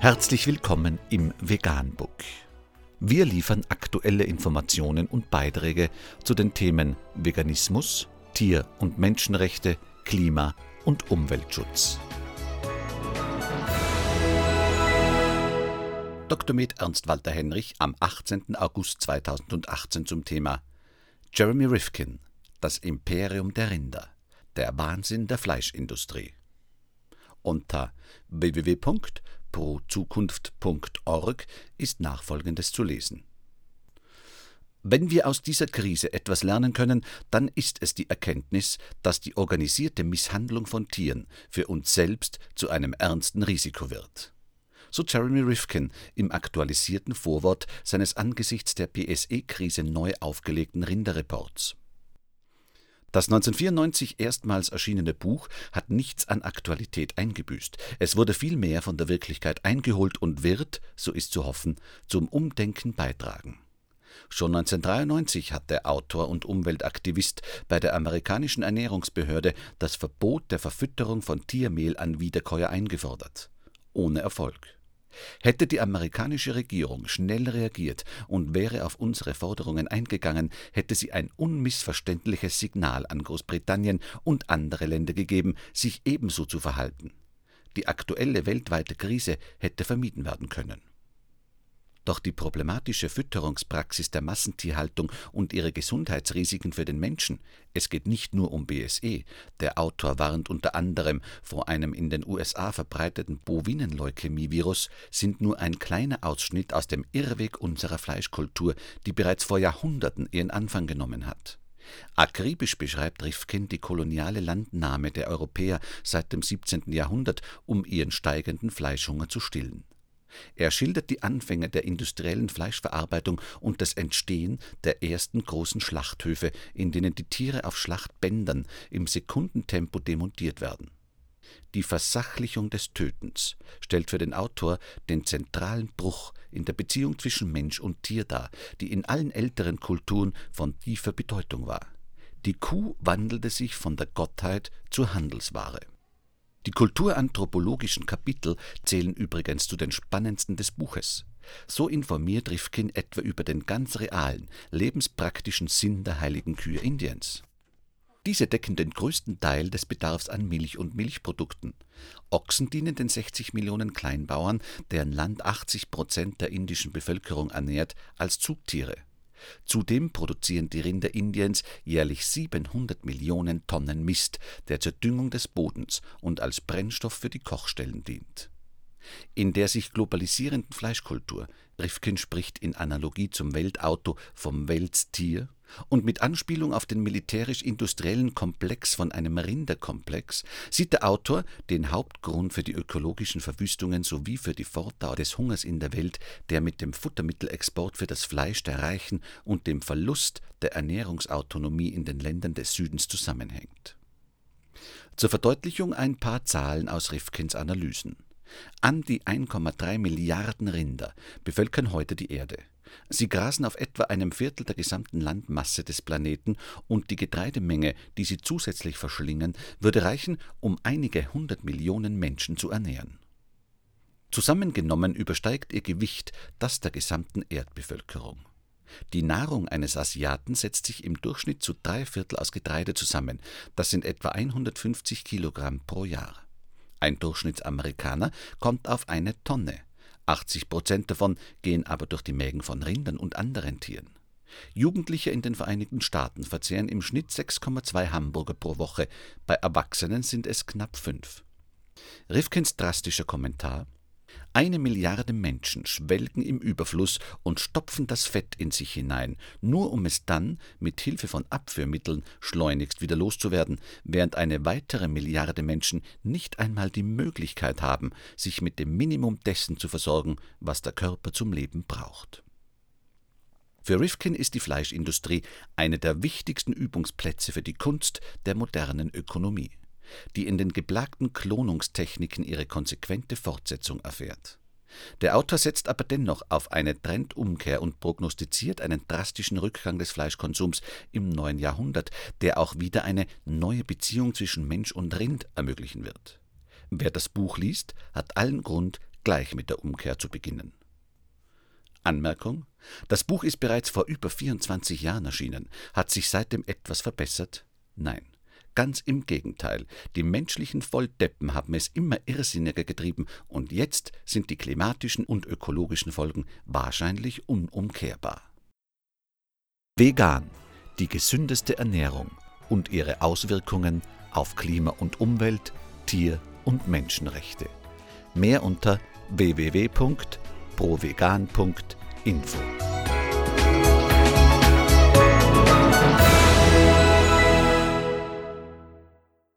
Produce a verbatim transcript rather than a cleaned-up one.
Herzlich willkommen im Vegan-Book. Wir liefern aktuelle Informationen und Beiträge zu den Themen Veganismus, Tier- und Menschenrechte, Klima- und Umweltschutz. Doktor Med Ernst-Walter-Henrich am achtzehnten August zweitausendachtzehn zum Thema Jeremy Rifkin, Das Imperium der Rinder, der Wahnsinn der Fleischindustrie. Unter w w w Punkt Prozukunft Punkt org ist Nachfolgendes zu lesen. Wenn wir aus dieser Krise etwas lernen können, dann ist es die Erkenntnis, dass die organisierte Misshandlung von Tieren für uns selbst zu einem ernsten Risiko wird. So Jeremy Rifkin im aktualisierten Vorwort seines angesichts der P S E-Krise neu aufgelegten Rinderreports. Das neunzehnhundertvierundneunzig erstmals erschienene Buch hat nichts an Aktualität eingebüßt. Es wurde vielmehr von der Wirklichkeit eingeholt und wird, so ist zu hoffen, zum Umdenken beitragen. Schon neunzehnhundertdreiundneunzig hat der Autor und Umweltaktivist bei der amerikanischen Ernährungsbehörde das Verbot der Verfütterung von Tiermehl an Wiederkäuer eingefordert. Ohne Erfolg. Hätte die amerikanische Regierung schnell reagiert und wäre auf unsere Forderungen eingegangen, hätte sie ein unmissverständliches Signal an Großbritannien und andere Länder gegeben, sich ebenso zu verhalten. Die aktuelle weltweite Krise hätte vermieden werden können. Doch die problematische Fütterungspraxis der Massentierhaltung und ihre Gesundheitsrisiken für den Menschen, es geht nicht nur um B S E, der Autor warnt unter anderem vor einem in den U S A verbreiteten Bovinenleukämie-Virus, sind nur ein kleiner Ausschnitt aus dem Irrweg unserer Fleischkultur, die bereits vor Jahrhunderten ihren Anfang genommen hat. Akribisch beschreibt Rifkin die koloniale Landnahme der Europäer seit dem siebzehnten Jahrhundert, um ihren steigenden Fleischhunger zu stillen. Er schildert die Anfänge der industriellen Fleischverarbeitung und das Entstehen der ersten großen Schlachthöfe, in denen die Tiere auf Schlachtbändern im Sekundentempo demontiert werden. Die Versachlichung des Tötens stellt für den Autor den zentralen Bruch in der Beziehung zwischen Mensch und Tier dar, die in allen älteren Kulturen von tiefer Bedeutung war. Die Kuh wandelte sich von der Gottheit zur Handelsware. Die kulturanthropologischen Kapitel zählen übrigens zu den spannendsten des Buches. So informiert Rifkin etwa über den ganz realen, lebenspraktischen Sinn der heiligen Kühe Indiens. Diese decken den größten Teil des Bedarfs an Milch und Milchprodukten. Ochsen dienen den sechzig Millionen Kleinbauern, deren Land achtzig Prozent der indischen Bevölkerung ernährt, als Zugtiere. Zudem produzieren die Rinder Indiens jährlich siebenhundert Millionen Tonnen Mist, der zur Düngung des Bodens und als Brennstoff für die Kochstellen dient. In der sich globalisierenden Fleischkultur, Rifkin spricht in Analogie zum Weltauto vom Welttier und mit Anspielung auf den militärisch-industriellen Komplex von einem Rinderkomplex, sieht der Autor den Hauptgrund für die ökologischen Verwüstungen sowie für die Fortdauer des Hungers in der Welt, der mit dem Futtermittelexport für das Fleisch der Reichen und dem Verlust der Ernährungsautonomie in den Ländern des Südens zusammenhängt. Zur Verdeutlichung ein paar Zahlen aus Rifkins Analysen. An die eins Komma drei Milliarden Rinder bevölkern heute die Erde. Sie grasen auf etwa einem Viertel der gesamten Landmasse des Planeten und die Getreidemenge, die sie zusätzlich verschlingen, würde reichen, um einige hundert Millionen Menschen zu ernähren. Zusammengenommen übersteigt ihr Gewicht das der gesamten Erdbevölkerung. Die Nahrung eines Asiaten setzt sich im Durchschnitt zu drei Viertel aus Getreide zusammen, das sind etwa hundertfünfzig Kilogramm pro Jahr. Ein Durchschnittsamerikaner kommt auf eine Tonne. achtzig Prozent davon gehen aber durch die Mägen von Rindern und anderen Tieren. Jugendliche in den Vereinigten Staaten verzehren im Schnitt sechs Komma zwei Hamburger pro Woche, bei Erwachsenen sind es knapp fünf. Rifkins drastischer Kommentar: Eine Milliarde Menschen schwelgen im Überfluss und stopfen das Fett in sich hinein, nur um es dann mit Hilfe von Abführmitteln schleunigst wieder loszuwerden, während eine weitere Milliarde Menschen nicht einmal die Möglichkeit haben, sich mit dem Minimum dessen zu versorgen, was der Körper zum Leben braucht. Für Rifkin ist die Fleischindustrie eine der wichtigsten Übungsplätze für die Kunst der modernen Ökonomie, die in den geplagten Klonungstechniken ihre konsequente Fortsetzung erfährt. Der Autor setzt aber dennoch auf eine Trendumkehr und prognostiziert einen drastischen Rückgang des Fleischkonsums im neuen Jahrhundert, der auch wieder eine neue Beziehung zwischen Mensch und Rind ermöglichen wird. Wer das Buch liest, hat allen Grund, gleich mit der Umkehr zu beginnen. Anmerkung: Das Buch ist bereits vor über vierundzwanzig Jahren erschienen. Hat sich seitdem etwas verbessert? Nein. Ganz im Gegenteil, die menschlichen Volldeppen haben es immer irrsinniger getrieben und jetzt sind die klimatischen und ökologischen Folgen wahrscheinlich unumkehrbar. Vegan, die gesündeste Ernährung und ihre Auswirkungen auf Klima und Umwelt, Tier- und Menschenrechte. Mehr unter w w w punkt provegan punkt info.